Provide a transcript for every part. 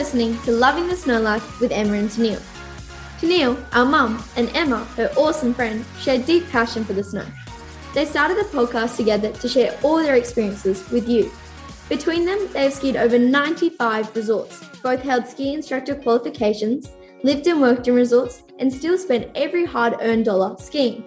listening to Loving the Snow Life with Emma and Tenille. Tenille, our mum, and Emma, her awesome friend, share deep passion for the snow. They started a podcast together to share all their experiences with you. Between them, they have skied over 95 resorts, both held ski instructor qualifications, lived and worked in resorts, and still spent every hard-earned dollar skiing.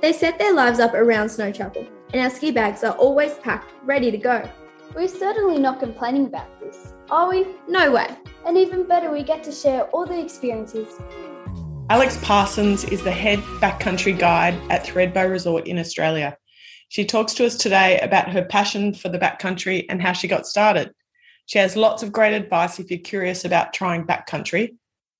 They set their lives up around Snow Chapel, and our ski bags are always packed, ready to go. We're certainly not complaining about this, are we? No way. And even better, we get to share all the experiences. Alex Parsons is the head backcountry guide at Thredbo Resort in Australia. She talks to us today about her passion for the backcountry and how she got started. She has lots of great advice if you're curious about trying backcountry,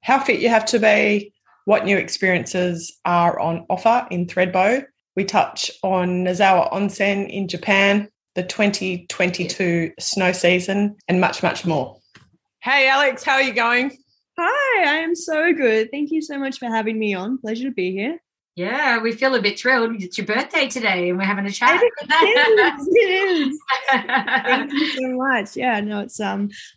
how fit you have to be, what new experiences are on offer in Thredbo. We touch on Nozawa Onsen in Japan, the 2022 snow season, and much, much more. Hey, Alex, how are you going? Hi, I am so good. Thank you so much for having me on. Pleasure to be here. Yeah, we feel a bit thrilled. It's your birthday today and we're having a chat. It is. Thank you so much. Yeah, no, it's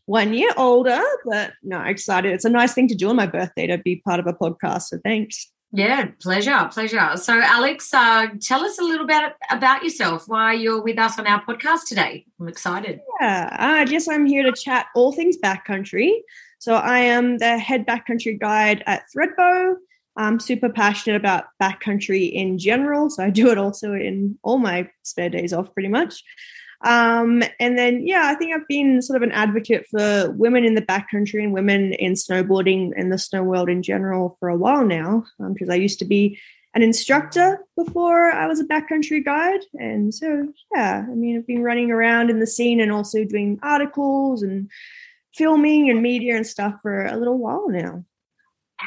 1 year older, but no, excited. It's a nice thing to do on my birthday to be part of a podcast, so thanks. Yeah, pleasure. So, Alex, tell us a little bit about yourself, why you're with us on our podcast today. I'm excited. Yeah, I guess I'm here to chat all things backcountry. So I am the head backcountry guide at Thredbo. I'm super passionate about backcountry in general, so I do it also in all my spare days off pretty much. And then, yeah, I think I've been sort of an advocate for women in the backcountry and women in snowboarding and the snow world in general for a while now, because I used to be an instructor before I was a backcountry guide. And so, yeah, I mean, I've been running around in the scene and also doing articles and filming and media and stuff for a little while now.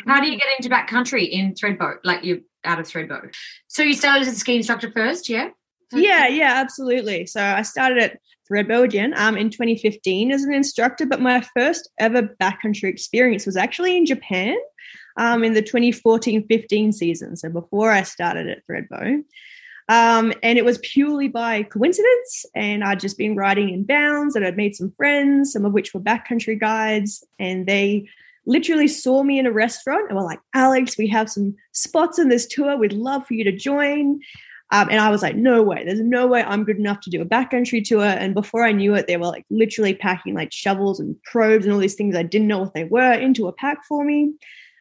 How do you get into backcountry in Thredbo, like you're out of Thredbo? So you started as a ski instructor first, yeah? Yeah, absolutely. So I started at Thredbo again in 2015 as an instructor, but my first ever backcountry experience was actually in Japan in the 2014-15 season, so before I started at Thredbo. And it was purely by coincidence, and I'd just been riding in bounds and I'd made some friends, some of which were backcountry guides, and they literally saw me in a restaurant and were like, Alex, we have some spots in this tour. We'd love for you to join. And I was like, no way. There's no way I'm good enough to do a backcountry tour. And before I knew it, they were like literally packing like shovels and probes and all these things I didn't know what they were into a pack for me.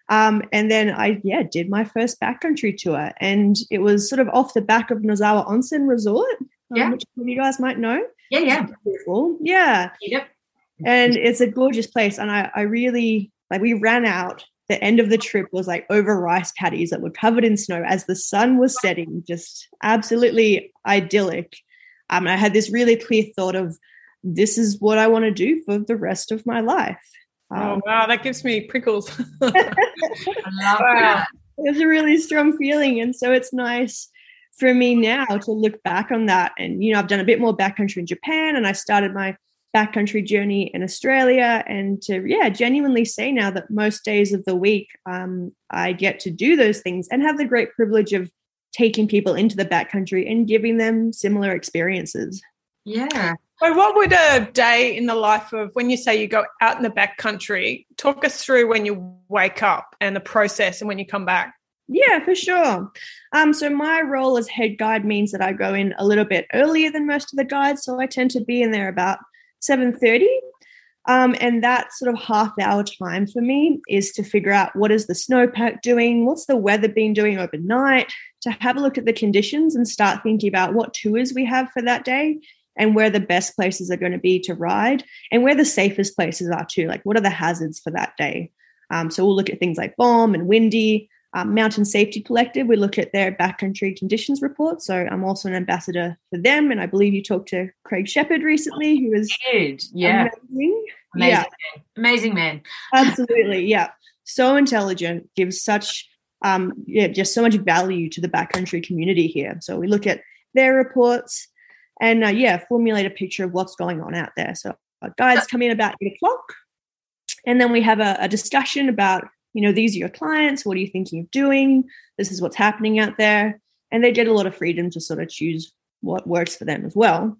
And then I, did my first backcountry tour. And it was sort of off the back of Nozawa Onsen Resort, which you guys might know. Yeah. Beautiful. Yeah. Yep. And it's a gorgeous place. And I really, like, we ran out. The end of the trip was like over rice paddies that were covered in snow as the sun was setting, just absolutely idyllic. I had this really clear thought of this is what I want to do for the rest of my life. Oh, wow, that gives me prickles. I love that. It was a really strong feeling, and so it's nice for me now to look back on that. And, you know, I've done a bit more backcountry in Japan, and I started my backcountry journey in Australia, and to genuinely say now that most days of the week I get to do those things and have the great privilege of taking people into the backcountry and giving them similar experiences. Yeah. So what would a day in the life of, when you say you go out in the backcountry, talk us through when you wake up and the process and when you come back? Yeah, for sure. So my role as head guide means that I go in a little bit earlier than most of the guides, so I tend to be in there about 7:30, and that sort of half-hour time for me is to figure out what is the snowpack doing, what's the weather been doing overnight, to have a look at the conditions and start thinking about what tours we have for that day and where the best places are going to be to ride and where the safest places are too, like what are the hazards for that day. So we'll look at things like bomb and windy. Mountain Safety Collective, we look at their backcountry conditions report. So I'm also an ambassador for them. And I believe you talked to Craig Shepherd recently, who is amazing man. Absolutely. Yeah. So intelligent, gives such, just so much value to the backcountry community here. So we look at their reports and, formulate a picture of what's going on out there. So our guides come in about 8:00 and then we have a discussion about, you know, these are your clients. What are you thinking of doing? This is what's happening out there. And they get a lot of freedom to sort of choose what works for them as well.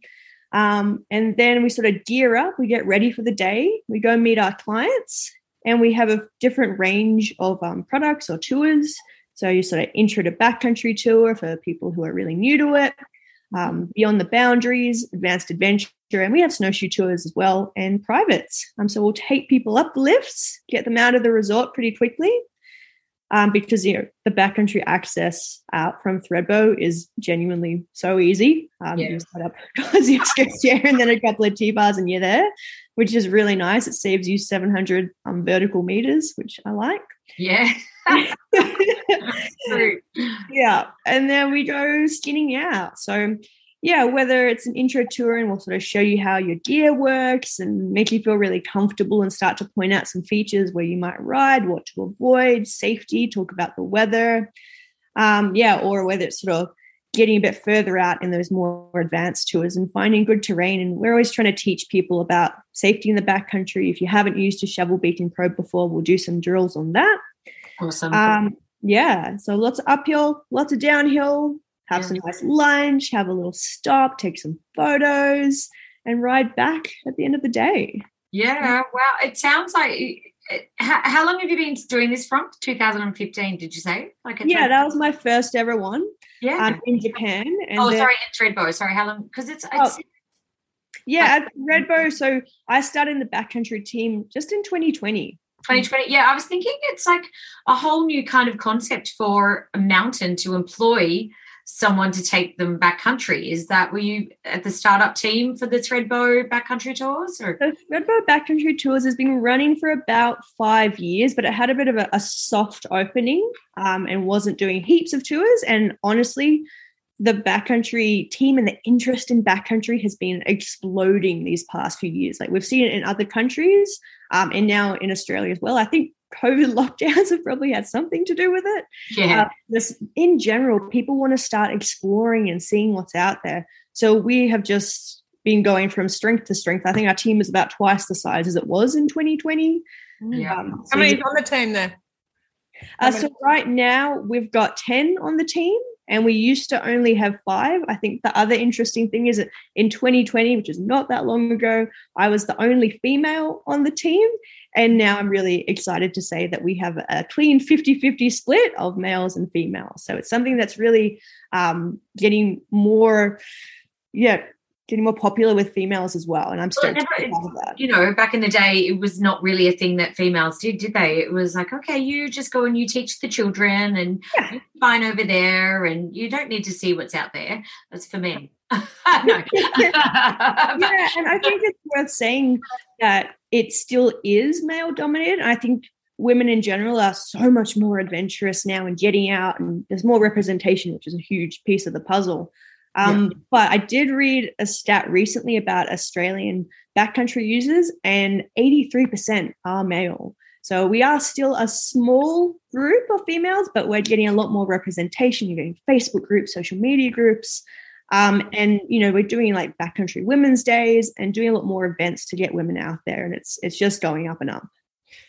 And then we sort of gear up, we get ready for the day, we go meet our clients, and we have a different range of products or tours. So you sort of intro to backcountry tour for people who are really new to it, beyond the boundaries, advanced adventure, and we have snowshoe tours as well and privates. So we'll take people up the lifts, get them out of the resort pretty quickly, because, you know, the backcountry access from Thredbo is genuinely so easy. You set up your chair and then a couple of T-bars and you're there, which is really nice. It saves you 700 vertical meters, which I like. Yeah. True. Yeah. And then we go skinning out. So, yeah, whether it's an intro tour and we'll sort of show you how your gear works and make you feel really comfortable and start to point out some features where you might ride, what to avoid, safety, talk about the weather. Or whether it's sort of getting a bit further out in those more advanced tours and finding good terrain. And we're always trying to teach people about safety in the backcountry. If you haven't used a shovel, beak and probe before, we'll do some drills on that. Awesome. So lots of uphill, lots of downhill, have some nice lunch, have a little stop, take some photos and ride back at the end of the day. Yeah. Well, it sounds like, how long have you been doing this from? 2015, did you say? That was my first ever one. Yeah. In Japan. And in Thredbo. Sorry, how long? Because it's at Thredbo. So I started in the backcountry team just in 2020. I was thinking it's like a whole new kind of concept for a mountain to employ someone to take them backcountry. Is that, were you at the startup team for the Thredbo backcountry tours? Or? The Thredbo backcountry tours has been running for about 5 years, but it had a bit of a soft opening and wasn't doing heaps of tours. And honestly, the backcountry team and the interest in backcountry has been exploding these past few years. Like, we've seen it in other countries and now in Australia as well. I think COVID lockdowns have probably had something to do with it. Yeah. In general, people want to start exploring and seeing what's out there. So we have just been going from strength to strength. I think our team is about twice the size as it was in 2020. Yeah. How many on the team there? So right now we've got 10 on the team. And we used to only have 5. I think the other interesting thing is that in 2020, which is not that long ago, I was the only female on the team. And now I'm really excited to say that we have a clean 50-50 split of males and females. So it's something that's really getting more popular with females as well. And I'm stoked about that. You know, back in the day, it was not really a thing that females did they? It was like, okay, you just go and you teach the children and you fine over there and you don't need to see what's out there. That's for men. No. And I think it's worth saying that it still is male-dominated. I think women in general are so much more adventurous now and getting out, and there's more representation, which is a huge piece of the puzzle. But I did read a stat recently about Australian backcountry users, and 83% are male. So we are still a small group of females, but we're getting a lot more representation. You're getting Facebook groups, social media groups. And, you know, we're doing like backcountry women's days and doing a lot more events to get women out there. And it's just going up and up.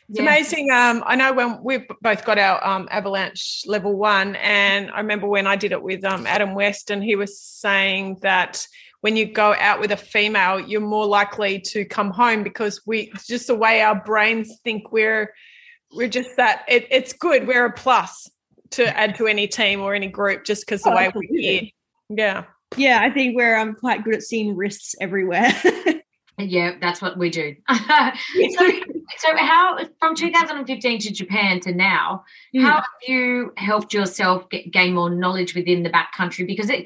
It's amazing. I know when we've both got our avalanche level 1, and I remember when I did it with Adam West, and he was saying that when you go out with a female, you're more likely to come home because just the way our brains think, we're just that. It's good. We're a plus to add to any team or any group just because the way we're here. Yeah. Yeah, I think I'm quite good at seeing risks everywhere. Yeah, that's what we do. So how, from 2015 to Japan to now, how have you helped yourself gain more knowledge within the backcountry? Because I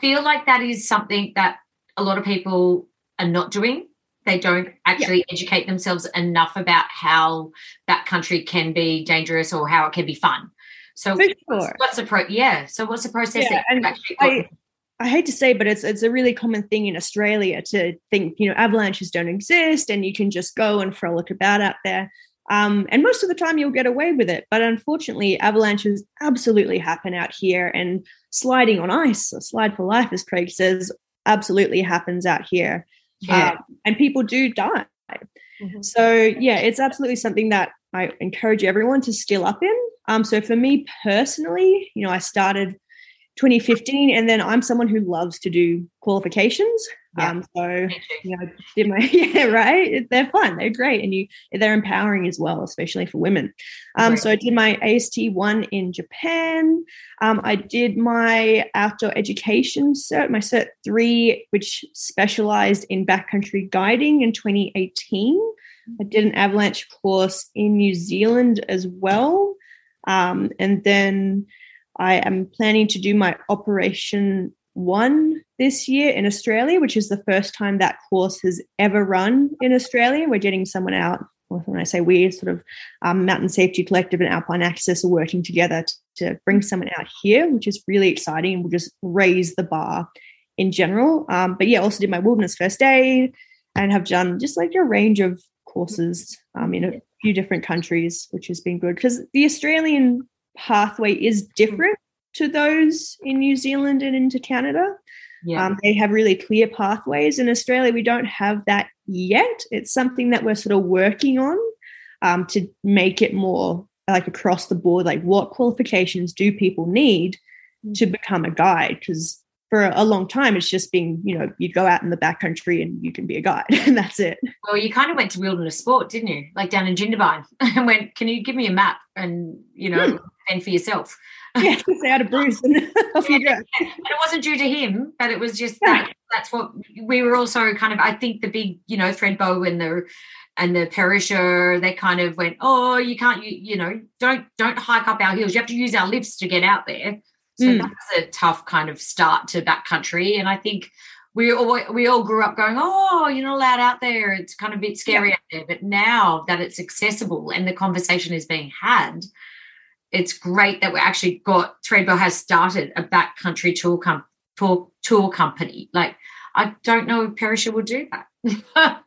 feel like that is something that a lot of people are not doing. They don't actually educate themselves enough about how backcountry can be dangerous or how it can be fun. So what's the process? Yeah, I hate to say, but it's a really common thing in Australia to think, you know, avalanches don't exist and you can just go and frolic about out there. And most of the time you'll get away with it. But unfortunately, avalanches absolutely happen out here, and sliding on ice, a slide for life, as Craig says, absolutely happens out here. Yeah. And people do die. Mm-hmm. So, yeah, it's absolutely something that I encourage everyone to skill up in. So for me personally, you know, I started 2015, and then I'm someone who loves to do qualifications. Yeah. So you know, did my They're fun, they're great, and they're empowering as well, especially for women. Right. So I did my AST1 in Japan. I did my outdoor education cert, my cert 3, which specialized in backcountry guiding in 2018. I did an avalanche course in New Zealand as well, and then I am planning to do my Operation 1 this year in Australia, which is the first time that course has ever run in Australia. We're getting someone out, well, when I say we, sort of Mountain Safety Collective and Alpine Access are working together to bring someone out here, which is really exciting, and will just raise the bar in general. But yeah, also did my Wilderness First Aid and have done just like a range of courses in a few different countries, which has been good because the Australian pathway is different to those in New Zealand and into Canada. Yeah. They have really clear pathways. In Australia, we don't have that yet. It's something that we're sort of working on to make it more like across the board, like what qualifications do people need to become a guide? Because for a long time, it's just been, you know, you go out in the backcountry and you can be a guide and that's it. Well, you kind of went to wilderness sport, didn't you? Like down in Jindabyne and went, can you give me a map and, you know, and for yourself. Yeah, they had a bruise. And off you go. But it wasn't due to him, but it was just that. That's what we were also kind of, I think the big, you know, Thredbo and the Perisher, they kind of went, oh, you can't, you know, don't hike up our hills. You have to use our lifts to get out there. So that was a tough kind of start to backcountry. And I think we all grew up going, oh, you're not allowed out there. It's kind of a bit scary out there. But now that it's accessible and the conversation is being had, it's great that we actually got Thredbo has started a backcountry tour company. Like, I don't know if Perisher will do that. Yeah,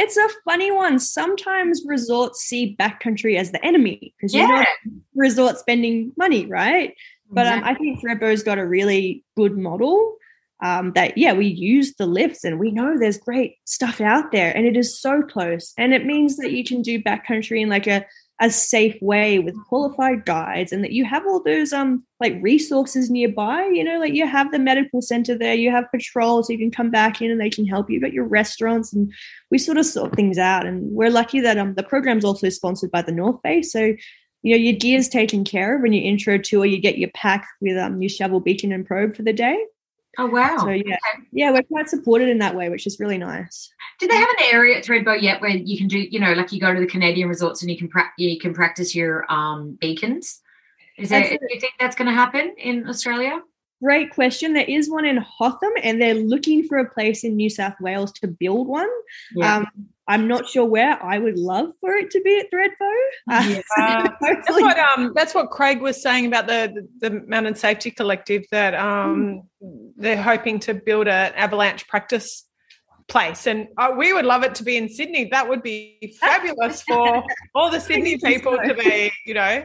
it's a funny one. Sometimes resorts see backcountry as the enemy because you're not resort spending money, right? But I think Thredbo's got a really good model that, yeah, we use the lifts and we know there's great stuff out there and it is so close. And it means that you can do backcountry in like a safe way with qualified guides, and that you have all those like resources nearby, you know, like you have the medical center there, you have patrols, so you can come back in and they can help you. You've got your restaurants, and we sort of sort things out. And we're lucky that the program's also sponsored by The North Face, so you know your gear's taken care of. When you intro tour, you get your pack with your shovel, beacon, and probe for the day. Oh wow! So yeah, okay. Yeah, we're quite supported in that way, which is really nice. Do they have an area at Thredbo yet where you can do, you know, like you go to the Canadian resorts and you can practice your beacons? Do you think that's going to happen in Australia? Great question. There is one in Hotham, and they're looking for a place in New South Wales to build one. Yeah. I'm not sure where. I would love for it to be at Thredbo. That's what Craig was saying about the Mountain Safety Collective, that they're hoping to build an avalanche practice place, and we would love it to be in Sydney. That would be fabulous for all the Sydney people to be, you know,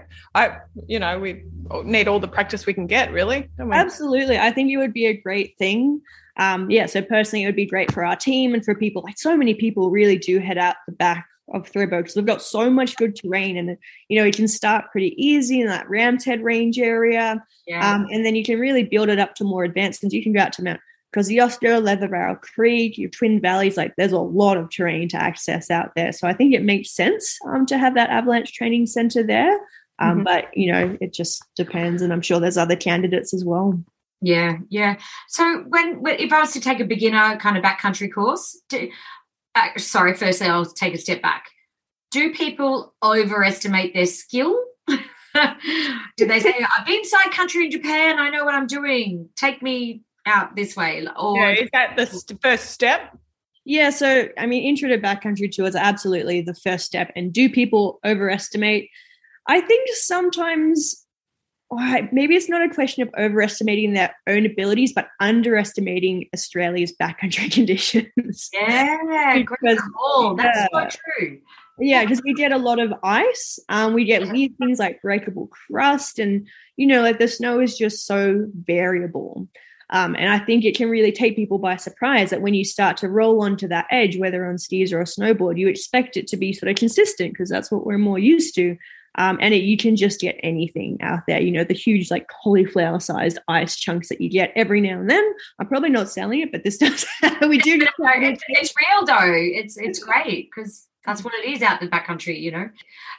we need all the practice we can get, really, don't we? Absolutely. I think it would be a great thing. So personally it would be great for our team and for people. Like so many people really do head out the back of Thredbo because we've got so much good terrain, and you know you can start pretty easy in that Ramshead Range area, and then you can really build it up to more advanced things. You can go out to Mount Kosciuszko, Leather Barrel Creek, your Twin Valleys, like there's a lot of terrain to access out there. So I think it makes sense to have that avalanche training centre there. But, you know, it just depends, and I'm sure there's other candidates as well. Yeah, yeah. So if I was to take a beginner kind of backcountry course, firstly I'll take a step back. Do people overestimate their skill? Do they say, I've been side country in Japan, I know what I'm doing, take me out this way? Or is that the first step? Yeah, so I mean intro to backcountry tours are absolutely the first step. And do people overestimate? I think sometimes maybe it's not a question of overestimating their own abilities, but underestimating Australia's backcountry conditions. Yeah, great call. That's so true. Yeah, because we get a lot of ice. We get weird things like breakable crust, and you know, like the snow is just so variable. And I think it can really take people by surprise that when you start to roll onto that edge, whether on skis or a snowboard, you expect it to be sort of consistent because that's what we're more used to. And you can just get anything out there, you know, the huge like cauliflower sized ice chunks that you get every now and then. I'm probably not selling it, but this does we do get no, it's real though. It's great because that's what it is out in the backcountry, you know.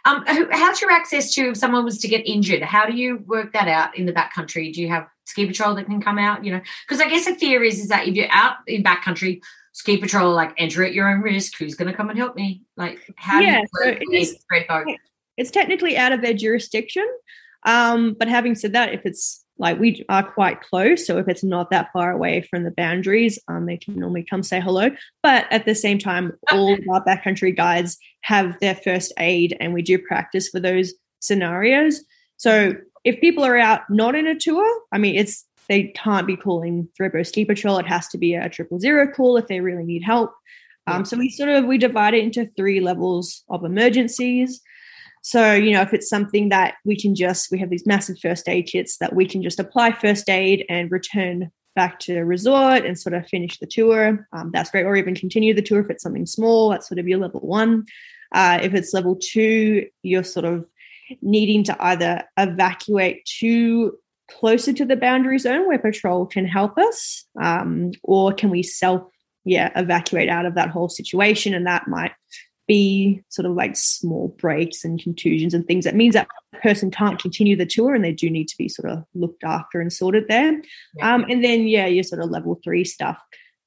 How's your access to if someone was to get injured? How do you work that out in the backcountry? Do you have ski patrol that can come out, you know? Because I guess the theory is that if you're out in backcountry, ski patrol, like, enter at your own risk. Who's going to come and help me? Like, how do you work with Thredbo? It's technically out of their jurisdiction. But having said that, if it's like we are quite close, so if it's not that far away from the boundaries, they can normally come say hello. But at the same time, all of our backcountry guides have their first aid and we do practice for those scenarios. So if people are out not in a tour, I mean, they can't be calling Thredbo Ski Patrol. It has to be a 000 call if they really need help. So we divide it into 3 levels of emergencies. So, you know, if it's something that we have these massive first aid kits that we can just apply first aid and return back to the resort and sort of finish the tour, that's great. Or even continue the tour if it's something small, that's sort of your level 1. If it's level 2, you're sort of needing to either evacuate to closer to the boundary zone where patrol can help us, or can we evacuate out of that whole situation, and that might be sort of like small breaks and contusions and things that means that person can't continue the tour and they do need to be sort of looked after and sorted there. And then your sort of level 3 stuff,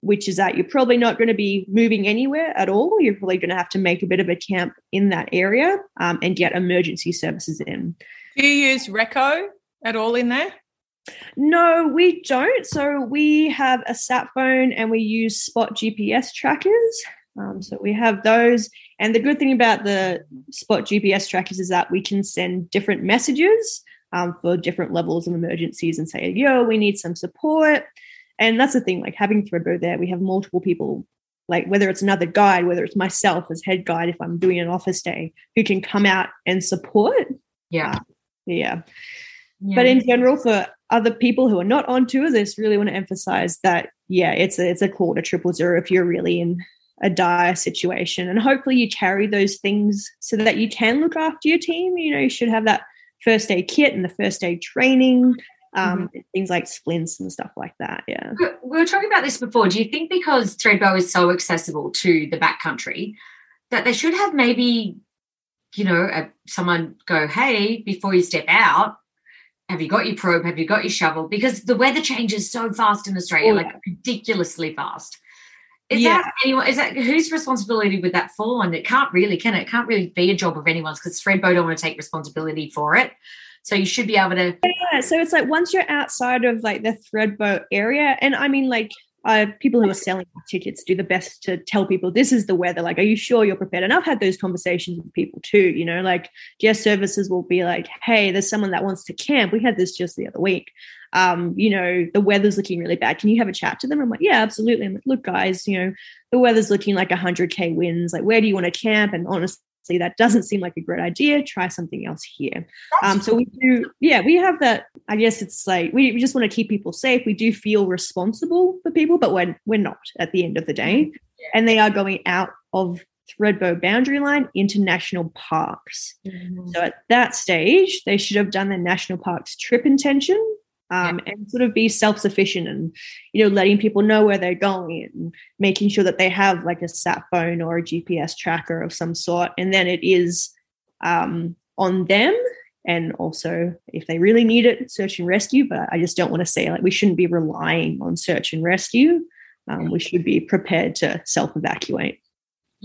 which is that you're probably not going to be moving anywhere at all. You're probably going to have to make a bit of a camp in that area and get emergency services in. Do you use Reco at all in there? No, we don't. So we have a sat phone and we use Spot GPS trackers. So we have those. And the good thing about the Spot GPS trackers is that we can send different messages for different levels of emergencies and say, yo, we need some support. And that's the thing, like having Thredbo there, we have multiple people, like whether it's another guide, whether it's myself as head guide, if I'm doing an office day, who can come out and support. But in general, for other people who are not on tours, I just really want to emphasize that, it's a call to 000 if you're really in a dire situation. And hopefully you carry those things so that you can look after your team. You know, you should have that first aid kit and the first aid training, things like splints and stuff like that, yeah. We were talking about this before. Do you think because Thredbo is so accessible to the backcountry that they should have maybe, you know, someone go, hey, before you step out, have you got your probe? Have you got your shovel? Because the weather changes so fast in Australia, like ridiculously fast. Is that anyone? Is that whose responsibility would that fall on? It can't really, can it? It can't really be a job of anyone's because Thredbo don't want to take responsibility for it. So you should be able to. Yeah. So it's like once you're outside of like the Thredbo area, and I mean like. People who are selling tickets do the best to tell people this is the weather. Like, are you sure you're prepared? And I've had those conversations with people too, you know, like guest services will be like, hey, there's someone that wants to camp. We had this just the other week. You know, the weather's looking really bad. Can you have a chat to them? I'm like, yeah, absolutely. I'm like, look, guys, you know, the weather's looking like 100K winds. Like, where do you want to camp? And honestly, that doesn't seem like a great idea. Try something else here. So we do, we have that. I guess it's like we just want to keep people safe. We do feel responsible for people, but we're not at the end of the day. Yeah. And they are going out of Thredbo boundary line into national parks. Mm-hmm. So at that stage, they should have done their national parks trip intention and sort of be self-sufficient and, you know, letting people know where they're going and making sure that they have like a sat phone or a GPS tracker of some sort. And then it is on them. And also if they really need it, search and rescue. But I just don't want to say like we shouldn't be relying on search and rescue. We should be prepared to self-evacuate.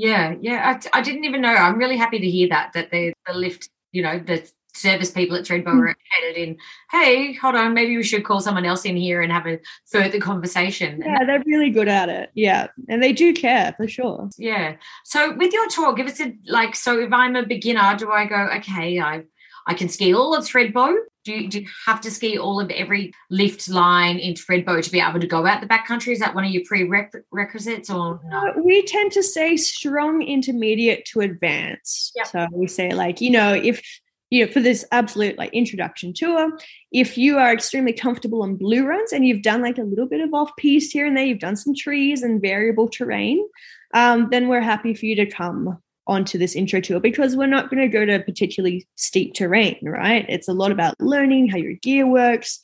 I didn't even know. I'm really happy to hear that the lift, you know, the service people at Thredbo are headed in, hey, hold on, maybe we should call someone else in here and have a further conversation. Yeah, they're really good at it. Yeah, and they do care for sure. Yeah. So with your tour, give us so if I'm a beginner, do I go, okay, I can ski all of Thredbo? Do you have to ski all of every lift line in Thredbo to be able to go out the backcountry? Is that one of your prerequisites or no? We tend to say strong intermediate to advanced. Yep. So we say like, you know, if, you know, for this absolute like introduction tour, if you are extremely comfortable on blue runs and you've done like a little bit of off-piste here and there, you've done some trees and variable terrain, then we're happy for you to come onto this intro tour, because we're not going to go to particularly steep terrain, right? It's a lot about learning how your gear works,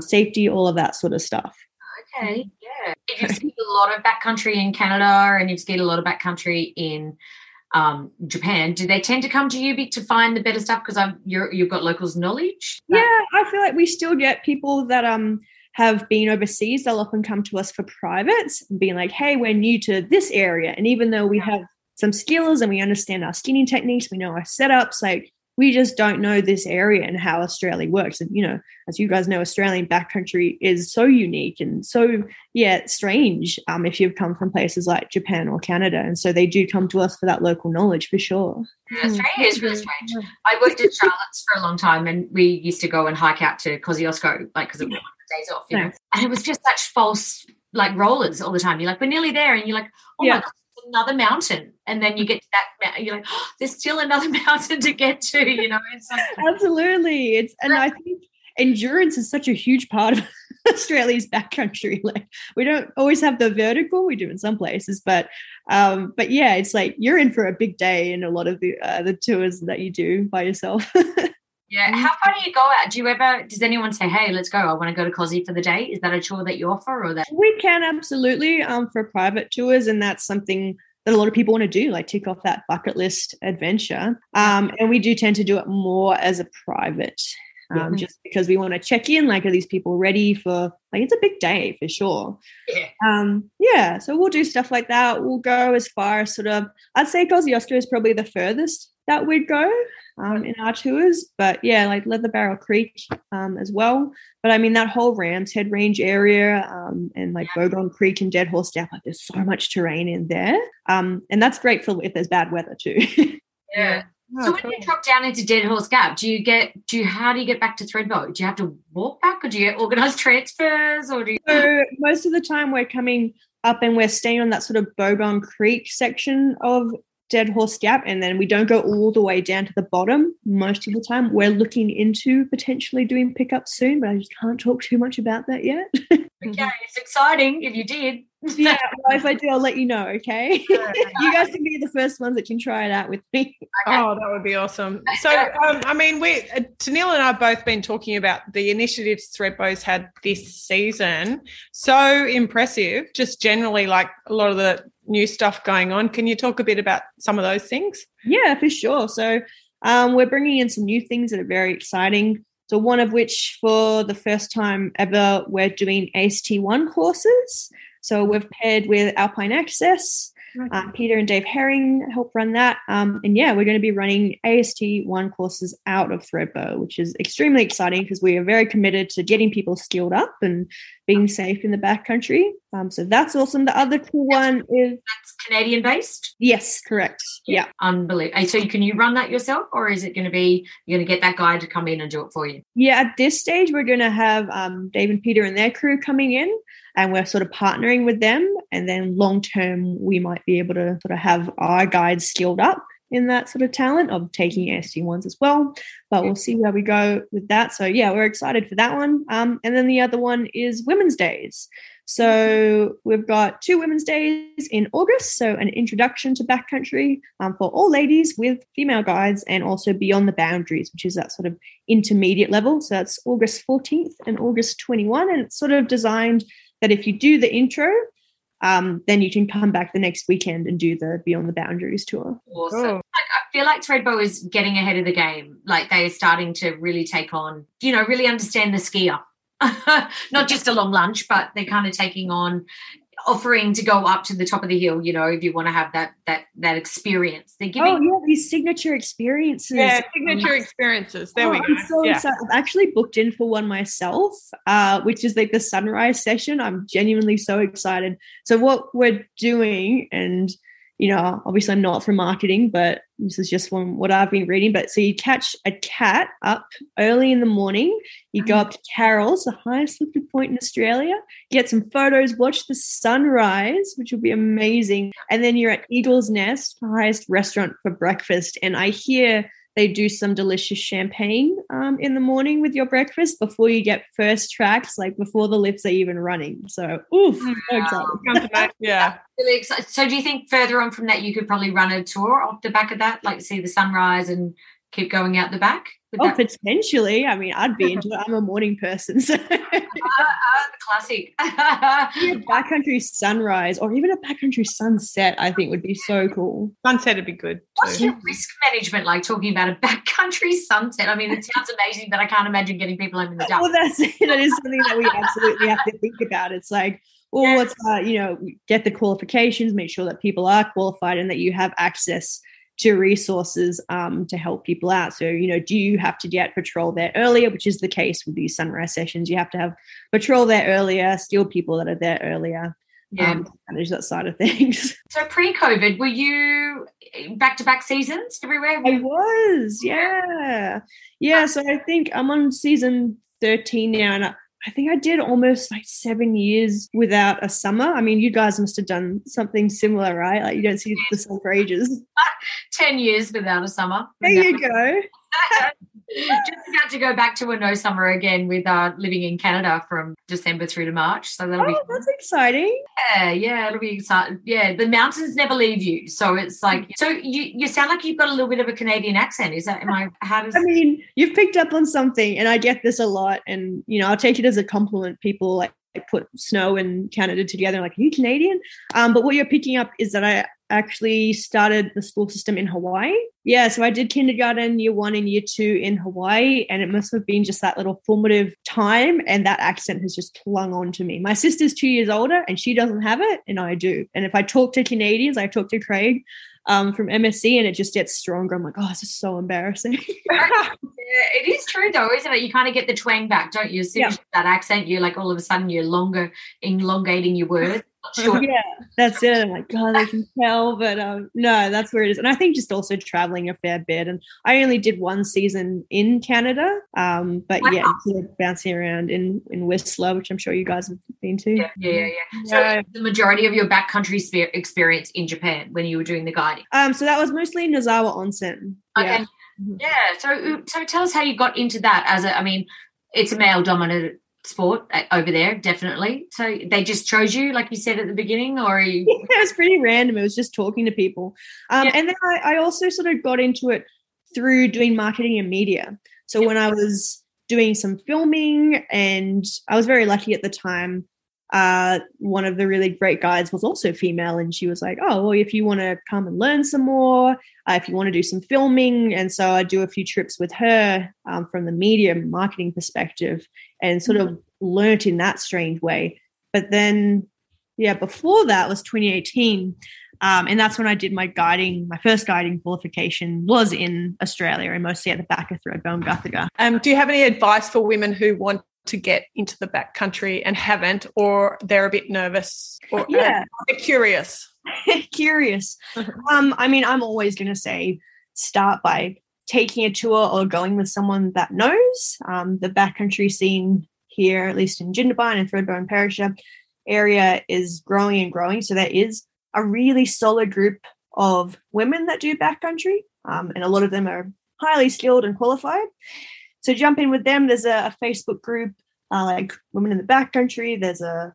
safety, all of that sort of stuff. Okay, yeah. If you've skied a lot of backcountry in Canada and you've skied a lot of backcountry in Japan, do they tend to come to you to find the better stuff because you've got locals' knowledge? Yeah, I feel like we still get people that have been overseas. They'll often come to us for privates and being like, hey, we're new to this area. And even though we have some skills and we understand our skinning techniques, we know our setups, like we just don't know this area and how Australia works. And, you know, as you guys know, Australian backcountry is so unique and so, strange if you've come from places like Japan or Canada. And so they do come to us for that local knowledge for sure. Yeah, Australia is really strange. I worked at Charlotte's for a long time and we used to go and hike out to Kosciuszko, like, because it was 1 of the days off, you know. And it was just such false, like, rollers all the time. You're like, we're nearly there. And you're like, oh, my God, another mountain, and then you get to that, you're like, oh, there's still another mountain to get to, you know. Absolutely. I think endurance is such a huge part of Australia's backcountry. Like, we don't always have the vertical, we do in some places, but yeah, it's like you're in for a big day in a lot of the tours that you do by yourself. Yeah. How far do you go out? Does anyone say, hey, let's go, I want to go to Cozzy for the day? Is that a tour that you offer? Or that we can absolutely for private tours, and that's something that a lot of people want to do, like tick off that bucket list adventure. And we do tend to do it more as a private, just because we want to check in, like, are these people ready for, like, it's a big day for sure. Yeah. So we'll do stuff like that. We'll go as far as I'd say Kosciuszko is probably the furthest that we'd go in our tours, but yeah, like Leather Barrel Creek as well. But I mean, that whole Ramshead Range area and like Bogong Creek and Dead Horse Gap, like there's so much terrain in there, and that's great for if there's bad weather too. Yeah. Oh, so when you drop down into Dead Horse Gap, how do you get back to Thredbo? Do you have to walk back, or do you organise transfers, or do you? So most of the time we're coming up and we're staying on that sort of Bogong Creek section of Dead Horse Gap, and then we don't go all the way down to the bottom most of the time. We're looking into potentially doing pickups soon, but I just can't talk too much about that yet. Okay, it's exciting if you did. Yeah, well, if I do, I'll let you know, okay? Sure. You guys can be the first ones that can try it out with me. Okay. Oh, that would be awesome. So, I mean, Tenille and I have both been talking about the initiatives Thredbo's had this season. So impressive, just generally, like, a lot of the new stuff going on. Can you talk a bit about some of those things? Yeah, for sure. So we're bringing in some new things that are very exciting. So one of which, for the first time ever, we're doing AST1 courses. So we've paired with Alpine Access. Peter and Dave Herring help run that. And, yeah, we're going to be running AST1 courses out of Thredbo, which is extremely exciting because we are very committed to getting people skilled up and being safe in the backcountry. So that's awesome. The other cool one is... That's Canadian-based? Yes, correct. Yeah. Unbelievable. So can you run that yourself, or is it going to be you're going to get that guy to come in and do it for you? Yeah, at this stage we're going to have Dave and Peter and their crew coming in, and we're sort of partnering with them, and then long-term we might be able to sort of have our guides skilled up in that sort of talent of taking AST1s as well, but we'll see where we go with that. So, yeah, we're excited for that one. And then the other one is Women's Days. So we've got 2 Women's Days in August, so an introduction to backcountry for all ladies with female guides, and also Beyond the Boundaries, which is that sort of intermediate level. So that's August 14th and August 21, and it's sort of designed that if you do the intro, then you can come back the next weekend and do the Beyond the Boundaries tour. Awesome. Cool. I feel like Thredbo is getting ahead of the game. Like, they are starting to really take on, you know, really understand the skier. Not just a long lunch, but they're kind of taking on, offering to go up to the top of the hill, you know, if you want to have that experience. They're giving these signature experiences. Yeah, signature experiences. There we go. I'm so excited. I've actually booked in for one myself, which is like the sunrise session. I'm genuinely so excited. So what we're doing, and, you know, obviously I'm not from marketing, but this is just from what I've been reading. But so you catch a cat up early in the morning, you go up to Carroll's, the highest lifted point in Australia, get some photos, watch the sunrise, which will be amazing. And then you're at Eagle's Nest, the highest restaurant, for breakfast. And I hear They do some delicious champagne in the morning with your breakfast before you get first tracks, like before the lifts are even running. So, oof, excited. Yeah. Really excited. So do you think further on from that you could probably run a tour off the back of that, like see the sunrise and keep going out the back? Oh, potentially. I mean, I'd be into it. I'm a morning person. So. Classic. Yeah, backcountry sunrise or even a backcountry sunset, I think, would be so cool. Sunset would be good too. What's your risk management like talking about a backcountry sunset? I mean, it sounds amazing, but I can't imagine getting people home in the dark. Well, that's it. That is something that we absolutely have to think about. It's like, well, let's, get the qualifications, make sure that people are qualified and that you have access to resources to help people out. So, do you have to get patrol there earlier, which is the case with these sunrise sessions. You have to have patrol there earlier, steal people that are there earlier, manage that side of things. So pre-COVID, were you back-to-back seasons everywhere? I was, yeah. Yeah, so I think I'm on season 13 now, and I think I did almost like 7 years without a summer. I mean, you guys must have done something similar, right? Like you don't see the sun for ages. 10 years without a summer. There you go. Just about to go back to a no summer again with living in Canada from December through to March. So that'll be fun. That's exciting. Yeah, it'll be exciting. Yeah, the mountains never leave you. So it's like, so you sound like you've got a little bit of a Canadian accent. Is that, you've picked up on something, and I get this a lot, and, I'll take it as a compliment. People like put snow and Canada together, like, are you Canadian? But what you're picking up is that I actually started the school system in Hawaii. Yeah, so I did kindergarten, year 1 and year 2 in Hawaii, and it must have been just that little formative time, and that accent has just clung on to me. My sister's 2 years older and she doesn't have it, and I do. And if I talk to Canadians, I talk to Craig from MSC, and it just gets stronger. I'm like, oh, this is so embarrassing. Yeah, it is true though, isn't it? You kind of get the twang back, don't you? As soon as you have that accent, you're like, all of a sudden you're longer, elongating your words. Sure. Yeah, that's it. I'm like, God, I can tell, but no, that's where it is. And I think just also traveling a fair bit. And I only did one season in Canada, but bouncing around in Whistler, which I'm sure you guys have been to. Yeah. So the majority of your backcountry experience in Japan when you were doing the guiding. So that was mostly Nozawa Onsen. Okay. Yeah. So tell us how you got into that. It's a male-dominated sport over there, definitely. So they just chose you, like you said at the beginning, or it was pretty random. It was just talking to people. And then I also sort of got into it through doing marketing and media. So when I was doing some filming, and I was very lucky at the time, one of the really great guides was also female, and she was like, oh, well, if you want to come and learn some more, if you want to do some filming. And so I do a few trips with her from the media marketing perspective, and sort of learnt in that strange way. But then, before that was 2018. And that's when I did my first guiding qualification was in Australia, and mostly at the back of Thredbo and Guthaga. Do you have any advice for women who want to get into the backcountry and haven't, or they're a bit nervous or they're curious? I'm always going to say start by taking a tour or going with someone that knows. The backcountry scene here, at least in Jindabyne and Thredbo and Perisher area, is growing and growing. So there is a really solid group of women that do backcountry, and a lot of them are highly skilled and qualified. So jump in with them. There's a Facebook group, like Women in the Backcountry. There's a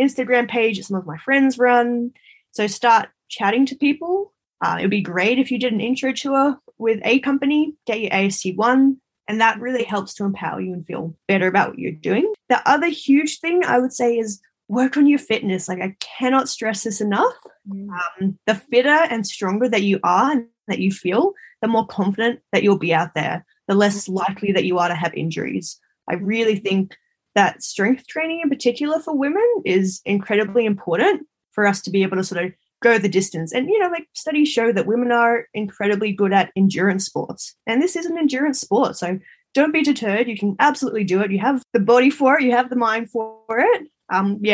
Instagram page that some of my friends run. So start chatting to people. It would be great if you did an intro tour with a company, get your AST1, and that really helps to empower you and feel better about what you're doing. The other huge thing I would say is work on your fitness. Like, I cannot stress this enough. The fitter and stronger that you are and that you feel, the more confident that you'll be out there, the less likely that you are to have injuries. I really think that strength training in particular for women is incredibly important for us to be able to sort of go the distance. And, studies show that women are incredibly good at endurance sports. And this is an endurance sport. So don't be deterred. You can absolutely do it. You have the body for it. You have the mind for it.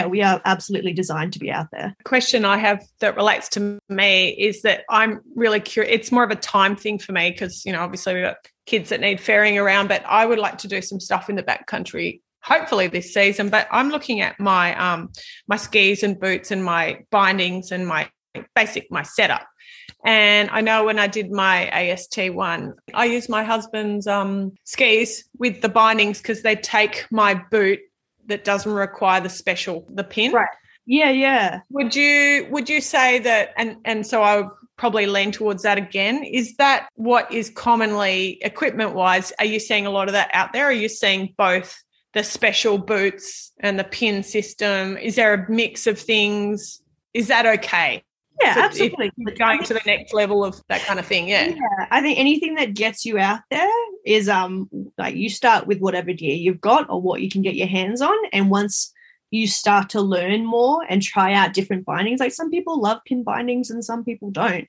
We are absolutely designed to be out there. The question I have that relates to me is that I'm really curious. It's more of a time thing for me because, obviously we've got kids that need ferrying around, but I would like to do some stuff in the backcountry, hopefully this season. But I'm looking at my skis and boots and my bindings and my basic, my setup. And I know when I did my AST1, I used my husband's skis with the bindings because they take my boot that doesn't require the special, the pin. Right. Yeah, yeah. Would you say that, and so I would probably lean towards that again, is that what is commonly equipment-wise? Are you seeing a lot of that out there? Are you seeing both the special boots and the pin system? Is there a mix of things? Is that okay? Yeah, so absolutely. Going to the next level of that kind of thing, yeah. Yeah, I think anything that gets you out there is like you start with whatever gear you've got or what you can get your hands on, and once you start to learn more and try out different bindings, like some people love pin bindings and some people don't,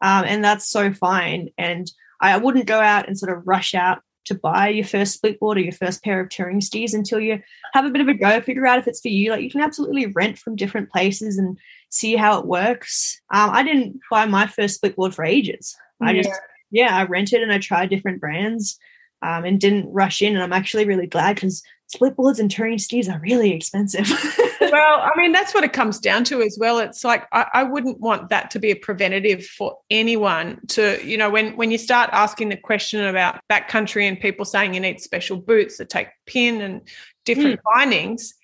and that's so fine. And I wouldn't go out and sort of rush out to buy your first splitboard or your first pair of touring skis until you have a bit of a go, figure out if it's for you. Like, you can absolutely rent from different places and see how it works. I didn't buy my first splitboard for ages. I rented and I tried different brands and didn't rush in. And I'm actually really glad because splitboards and touring skis are really expensive. Well, I mean, that's what it comes down to as well. It's like I wouldn't want that to be a preventative for anyone to, you know, when you start asking the question about backcountry and people saying you need special boots that take pin and different bindings,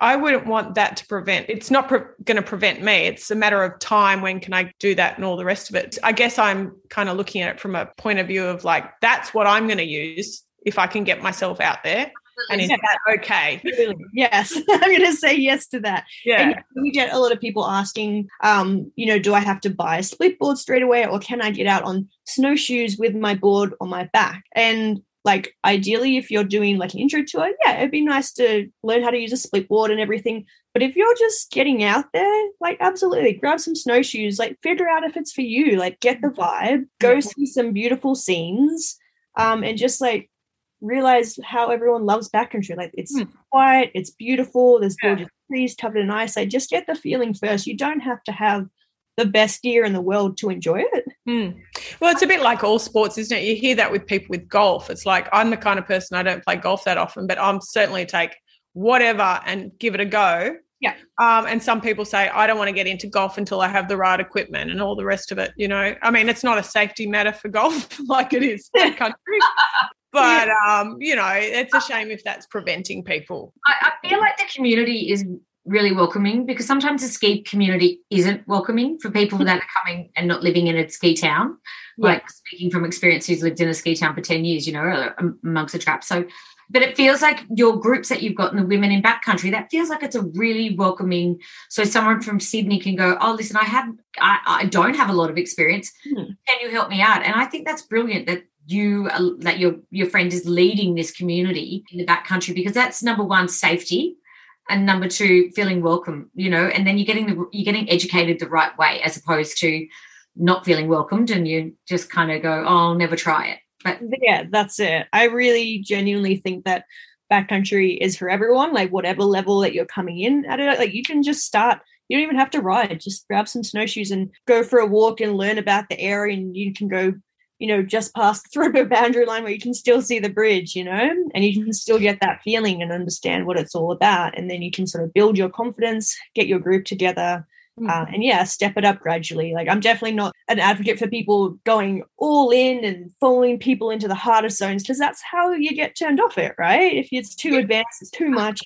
I wouldn't want that to prevent. It's not going to prevent me. It's a matter of time. When can I do that and all the rest of it? I guess I'm kind of looking at it from a point of view of like, that's what I'm going to use if I can get myself out there. And is that okay? Yes, I'm going to say yes to that. Yeah. And we get a lot of people asking, you know, do I have to buy a splitboard straight away, or can I get out on snowshoes with my board on my back? And like, ideally, if you're doing like an intro tour, yeah, it'd be nice to learn how to use a splitboard and everything. But if you're just getting out there, like, absolutely grab some snowshoes, like, figure out if it's for you, like, get the vibe, go see some beautiful scenes, and just like, realize how everyone loves backcountry. Like, it's quiet, it's beautiful, there's gorgeous trees covered in ice. Like, just get the feeling first. You don't have to have the best gear in the world to enjoy it. Well, it's a bit like all sports, isn't it? You hear that with people with golf. It's like, I'm the kind of person, I don't play golf that often, but I'm certainly take whatever and give it a go. Yeah. And some people say, I don't want to get into golf until I have the right equipment and all the rest of it, you know. I mean, it's not a safety matter for golf like it is for country. But, you know, it's a shame if that's preventing people. I feel like the community is really welcoming, because sometimes the ski community isn't welcoming for people that are coming and not living in a ski town. Yeah. Like, speaking from experience, who's lived in a ski town for 10 years, you know, amongst the traps. So, but it feels like your groups that you've got in the women in backcountry, that feels like it's a really welcoming. So someone from Sydney can go, oh, listen, I don't have a lot of experience. Can you help me out? And I think that's brilliant that your friend is leading this community in the backcountry, because that's number one, safety, and number two, feeling welcome, you know. And then you're getting educated the right way, as opposed to not feeling welcomed and you just kind of go, oh, I'll never try it. But yeah, that's it. I really genuinely think that backcountry is for everyone, like whatever level that you're coming in at it. Like, you can just start. You don't even have to ride. Just grab some snowshoes and go for a walk and learn about the area, and you can go, you know, just past the Thredbo boundary line where you can still see the bridge, you know, and you can still get that feeling and understand what it's all about. And then you can sort of build your confidence, get your group together, and, yeah, step it up gradually. Like, I'm definitely not an advocate for people going all in and following people into the hardest zones, because that's how you get turned off it, right? If it's too advanced, it's too much.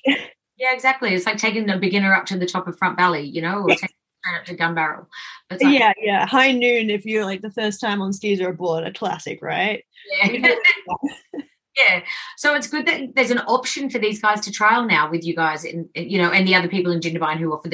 Yeah, exactly. It's like taking the beginner up to the top of Front Valley, you know, or up to Gun Barrel. Like, yeah. High noon if you're like the first time on skis or a board, a classic, right? Yeah. Yeah. So it's good that there's an option for these guys to trial now with you guys, and you know, and the other people in Jindabyne who offer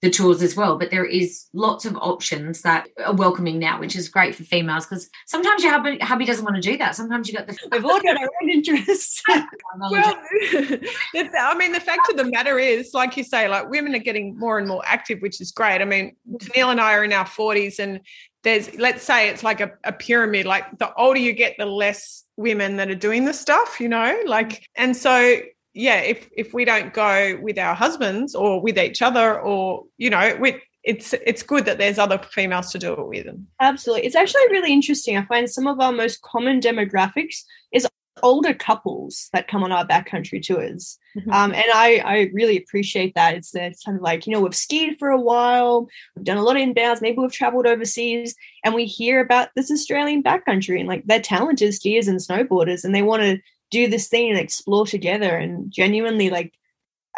the tours as well. But there is lots of options that are welcoming now, which is great for females, because sometimes your hubby doesn't want to do that. Sometimes you got the we've all got our own interests. Well, I mean, the fact of the matter is, like you say, like, women are getting more and more active, which is great. I mean, Neil and I are in our 40s, and there's, let's say it's like a pyramid, like the older you get, the less women that are doing this stuff, you know, like, and so, yeah, if we don't go with our husbands or with each other, or, you know, it's good that there's other females to do it with. Absolutely. It's actually really interesting. I find some of our most common demographics is older couples that come on our backcountry tours. Mm-hmm. And I really appreciate that. It's that kind of like, you know, we've skied for a while, we've done a lot of inbounds, maybe we've traveled overseas, and we hear about this Australian backcountry and like they're talented skiers and snowboarders and they want to do this thing and explore together, and genuinely like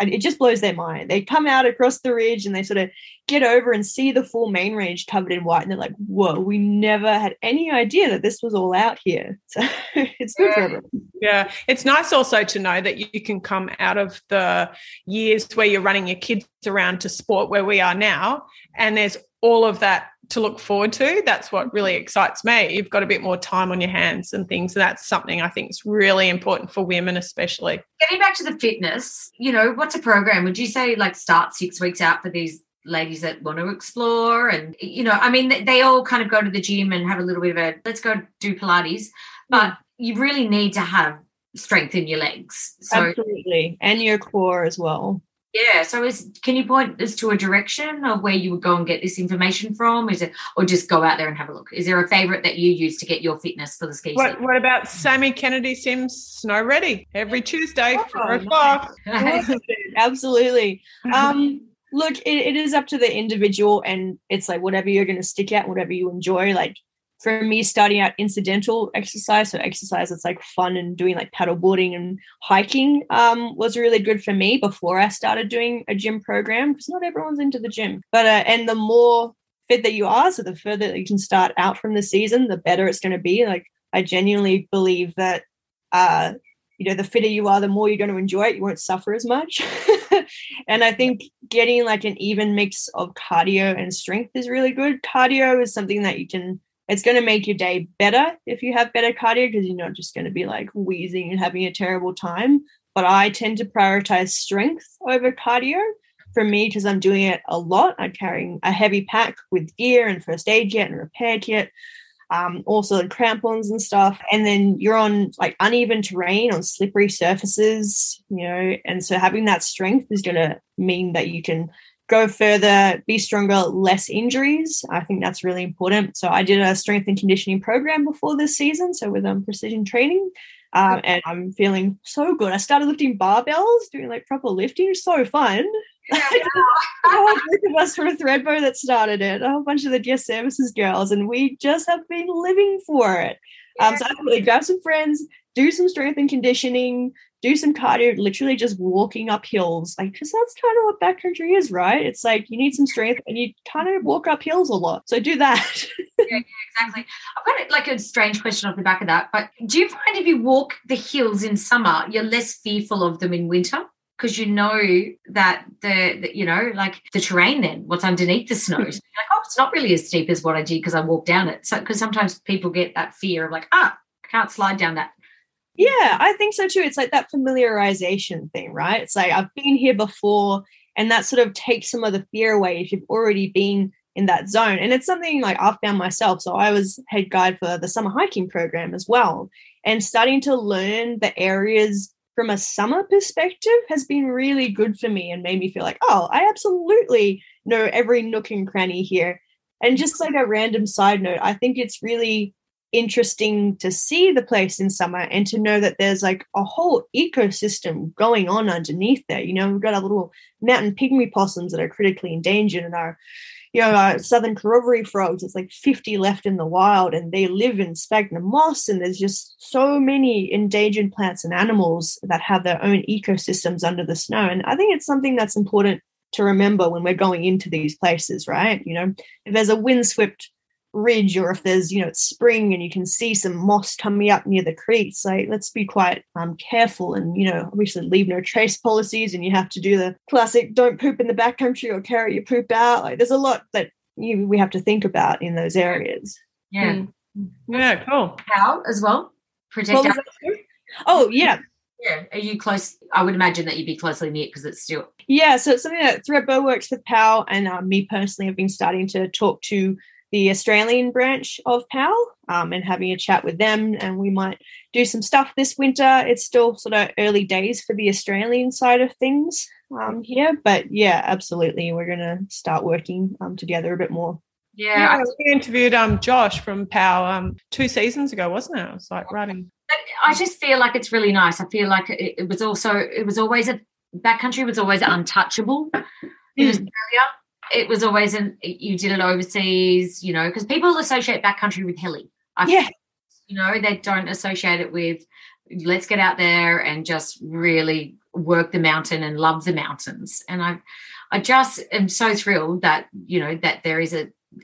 it just blows their mind. They come out across the ridge and they sort of get over and see the full main range covered in white and they're like, whoa, we never had any idea that this was all out here. So it's good for everyone. Yeah. It's nice also to know that you can come out of the years where you're running your kids around to sport where we are now, and there's all of that to look forward to. That's what really excites me. You've got a bit more time on your hands and things, and that's something I think is really important for women especially. Getting back to the fitness, you know, what's a program? Would you say like start 6 weeks out for these ladies that want to explore? And, you know, I mean, they all kind of go to the gym and have a little bit of a, let's go do Pilates, but you really need to have strength in your legs. So, absolutely, and your core as well. Yeah, so can you point us to a direction of where you would go and get this information from? Is it, or just go out there and have a look? Is there a favourite that you use to get your fitness for the ski season? What about Sammy Kennedy Sims Snow Ready every Tuesday, 4 o'clock? Nice. Absolutely. Look, it is up to the individual, and it's like whatever you're going to stick at, whatever you enjoy. Like for me, starting out incidental exercise, so exercise that's like fun and doing like paddleboarding and hiking was really good for me before I started doing a gym program, because not everyone's into the gym. But and the more fit that you are, so the further that you can start out from the season, the better it's going to be. Like I genuinely believe that you know, the fitter you are, the more you're going to enjoy it. You won't suffer as much. And I think getting like an even mix of cardio and strength is really good. Cardio is something that you can, it's going to make your day better if you have better cardio, because you're not just going to be like wheezing and having a terrible time. But I tend to prioritize strength over cardio for me, because I'm doing it a lot. I'm carrying a heavy pack with gear and first aid kit and repair kit. Also crampons and stuff, and then you're on like uneven terrain on slippery surfaces, you know, and so having that strength is going to mean that you can go further, be stronger, less injuries. I think that's really important. So I did a strength and conditioning program before this season, so with Precision Training, and I'm feeling so good. I started lifting barbells, doing like proper lifting, so fun. Yeah, a whole group of us from Thredbo that started it, a whole bunch of the guest services girls, and we just have been living for it. Yeah. So I really grab some friends, do some strength and conditioning, do some cardio, literally just walking up hills, like, because that's kind of what backcountry is, right? It's like you need some strength and you kind of walk up hills a lot, so do that. Yeah, exactly. I've got like a strange question off the back of that, but do you find if you walk the hills in summer, you're less fearful of them in winter? Because you know that the you know, like the terrain then, what's underneath the snow. So you're like, oh, it's not really as steep as what I did because I walked down it. So because sometimes people get that fear of like, I can't slide down that. Yeah, I think so too. It's like that familiarization thing, right? It's like I've been here before, and that sort of takes some of the fear away if you've already been in that zone. And it's something like I've found myself. So I was head guide for the summer hiking program as well, and starting to learn the areas from a summer perspective has been really good for me and made me feel like, oh, I absolutely know every nook and cranny here. And just like a random side note, I think it's really interesting to see the place in summer and to know that there's like a whole ecosystem going on underneath there. You know, we've got our little mountain pygmy possums that are critically endangered, and our, you know, our southern corroboree frogs, it's like 50 left in the wild, and they live in sphagnum moss, and there's just so many endangered plants and animals that have their own ecosystems under the snow. And I think it's something that's important to remember when we're going into these places, right? You know, if there's a windswept ridge, or if there's, you know, it's spring and you can see some moss coming up near the creeks, like let's be quite careful, and, you know, obviously leave no trace policies, and you have to do the classic don't poop in the backcountry or carry your poop out. Like there's a lot that we have to think about in those areas. Yeah. Yeah, cool. How as well? Protect our... Oh yeah. Yeah. Are you close? I would imagine that you'd be closely near it because it's still... Yeah, so it's something that Thredbo works with PAL, and me personally have been starting to talk to the Australian branch of PAL, and having a chat with them, and we might do some stuff this winter. It's still sort of early days for the Australian side of things here, but yeah, absolutely, we're going to start working together a bit more. Yeah, we interviewed Josh from PAL 2 seasons ago, wasn't it? It's like writing... I just feel like it's really nice. I feel like it was always backcountry was always untouchable in Australia. It was always you did it overseas, you know, because people associate backcountry with hilly. You know, they don't associate it with let's get out there and just really work the mountain and love the mountains. And I just am so thrilled that, you know, that there is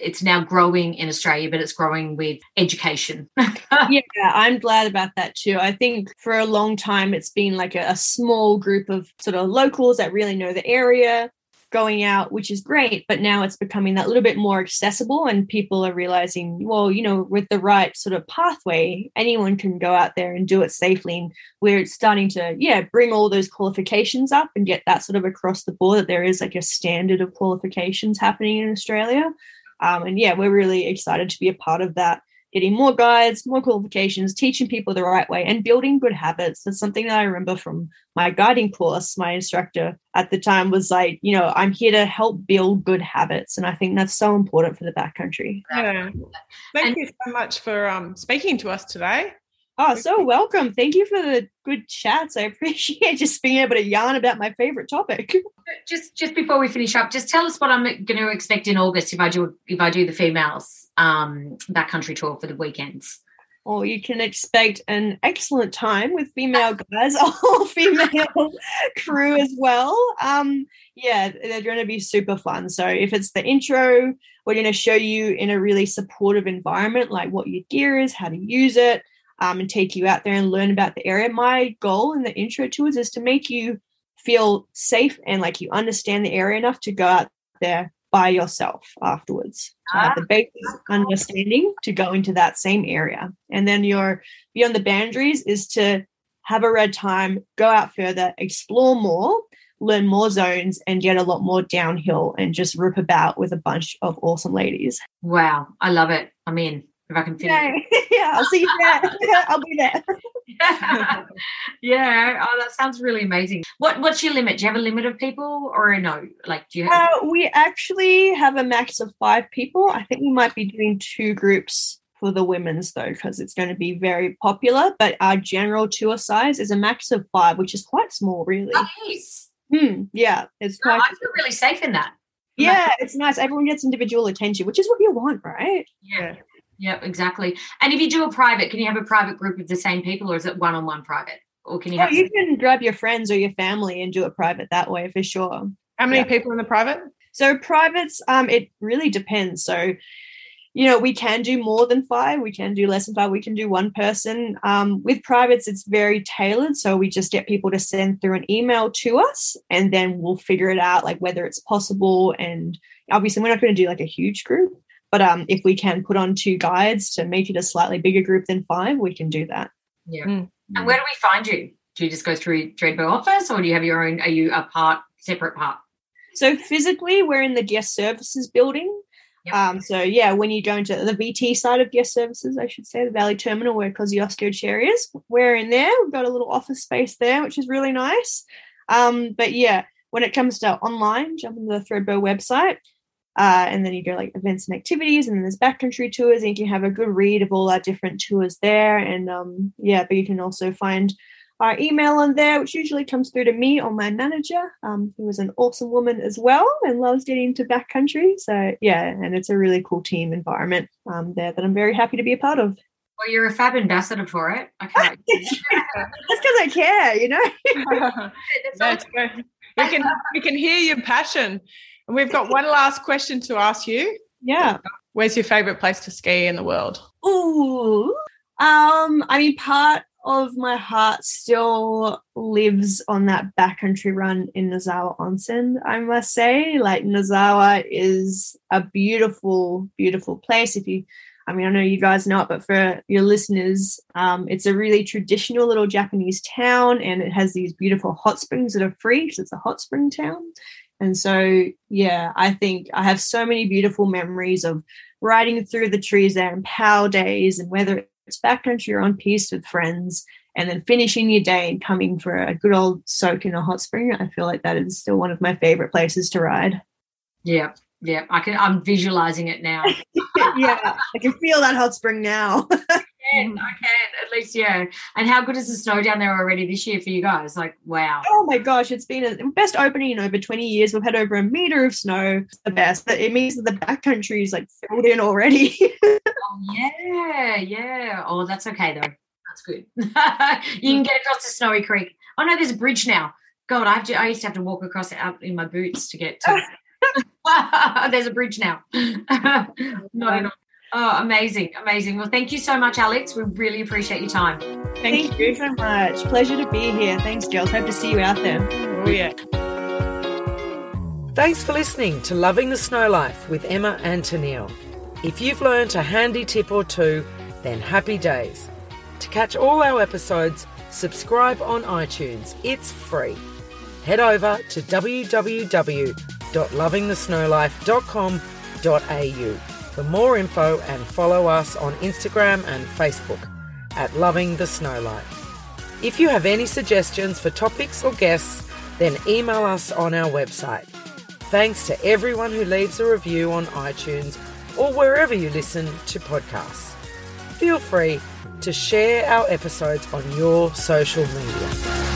it's now growing in Australia, but it's growing with education. Yeah, I'm glad about that too. I think for a long time it's been like a small group of sort of locals that really know the area going out, which is great, but now it's becoming that little bit more accessible and people are realizing, well, you know, with the right sort of pathway, anyone can go out there and do it safely. And we're starting to, bring all those qualifications up and get that sort of across the board that there is like a standard of qualifications happening in Australia. We're really excited to be a part of that, getting more guides, more qualifications, teaching people the right way and building good habits. That's something that I remember from my guiding course. My instructor at the time was like, you know, I'm here to help build good habits. And I think that's so important for the backcountry. Yeah. Thank you so much for speaking to us today. Oh, so welcome. Thank you for the good chats. I appreciate just being able to yarn about my favourite topic. Just before we finish up, just tell us what I'm going to expect in August if I do the females backcountry tour for the weekends. Or you can expect an excellent time with female guys, all female crew as well. They're going to be super fun. So if it's the intro, we're going to show you in a really supportive environment, like what your gear is, how to use it. And take you out there and learn about the area. My goal in the intro tours is to make you feel safe and like you understand the area enough to go out there by yourself afterwards. The basic understanding to go into that same area. And then your beyond the boundaries is to have a red time, go out further, explore more, learn more zones and get a lot more downhill and just rip about with a bunch of awesome ladies. Wow. I love it. I'm in. If I can finish. Yeah, I'll see you there. I'll be there. Oh, that sounds really amazing. What's your limit? Do you have a limit of people or no? Like, do you have? We actually have a max of 5 people. I think we might be doing 2 groups for the women's though, because it's going to be very popular. But our general tour size is a max of 5, which is quite small, really. Nice. Yeah, it's quite. I feel really safe in that. Yeah, it's nice. Everyone gets individual attention, which is what you want, right? Yeah. Yep, exactly. And if you do a private, can you have a private group of the same people or is it one-on-one private? Or can you have you can grab your friends or your family and do it private that way for sure. How many people in the private? So privates, it really depends. So, you know, we can do more than 5, we can do less than 5, we can do 1 person. With privates, it's very tailored. So we just get people to send through an email to us and then we'll figure it out, like whether it's possible. And obviously we're not going to do like a huge group. But if we can put on 2 guides to make it a slightly bigger group than 5, we can do that. Yeah. Mm-hmm. And where do we find you? Do you just go through Thredbo office or do you have your own, are you a separate part? So physically we're in the guest services building. Yep. When you go into the VT side of guest services, I should say, the Valley Terminal where Kosciuszko Chair is, we're in there. We've got a little office space there, which is really nice. When it comes to online, jump into the Thredbo website. And then you go like events and activities and then there's backcountry tours and you can have a good read of all our different tours there. And but you can also find our email on there, which usually comes through to me or my manager, who is an awesome woman as well and loves getting into backcountry. So, and it's a really cool team environment there that I'm very happy to be a part of. Well, you're a fab ambassador for it. Okay. That's because I care, you know. That's good. We can hear your passion. We've got one last question to ask you. Yeah. Where's your favourite place to ski in the world? Ooh. Part of my heart still lives on that backcountry run in Nozawa Onsen, I must say. Like, Nozawa is a beautiful, beautiful place. I know you guys know it, but for your listeners, it's a really traditional little Japanese town and it has these beautiful hot springs that are free because it's a hot spring town. And so, I think I have so many beautiful memories of riding through the trees there in PAL days and whether it's backcountry or on piste with friends and then finishing your day and coming for a good old soak in a hot spring. I feel like that is still one of my favourite places to ride. Yeah, I'm visualising it now. I can feel that hot spring now. I can, at least, yeah. And how good is the snow down there already this year for you guys? Like, wow. Oh, my gosh, it's been the best opening in over 20 years. We've had over a metre of snow. It's the best. But it means that the backcountry is, like, filled in already. Oh, yeah. Oh, that's okay, though. That's good. You can get across the Snowy Creek. Oh, no, there's a bridge now. God, I used to have to walk across it out in my boots to get to There's a bridge now. Not at all. Oh, amazing, amazing. Well, thank you so much, Alex. We really appreciate your time. Thank you so much. Pleasure to be here. Thanks, girls. Hope to see you out there. Oh, yeah. Thanks for listening to Loving the Snow Life with Emma and Tenille. If you've learned a handy tip or two, then happy days. To catch all our episodes, subscribe on iTunes. It's free. Head over to www.lovingthesnowlife.com.au for more info, and follow us on Instagram and Facebook at Loving the Snow Life. If you have any suggestions for topics or guests, then email us on our website. Thanks to everyone who leaves a review on iTunes or wherever you listen to podcasts. Feel free to share our episodes on your social media.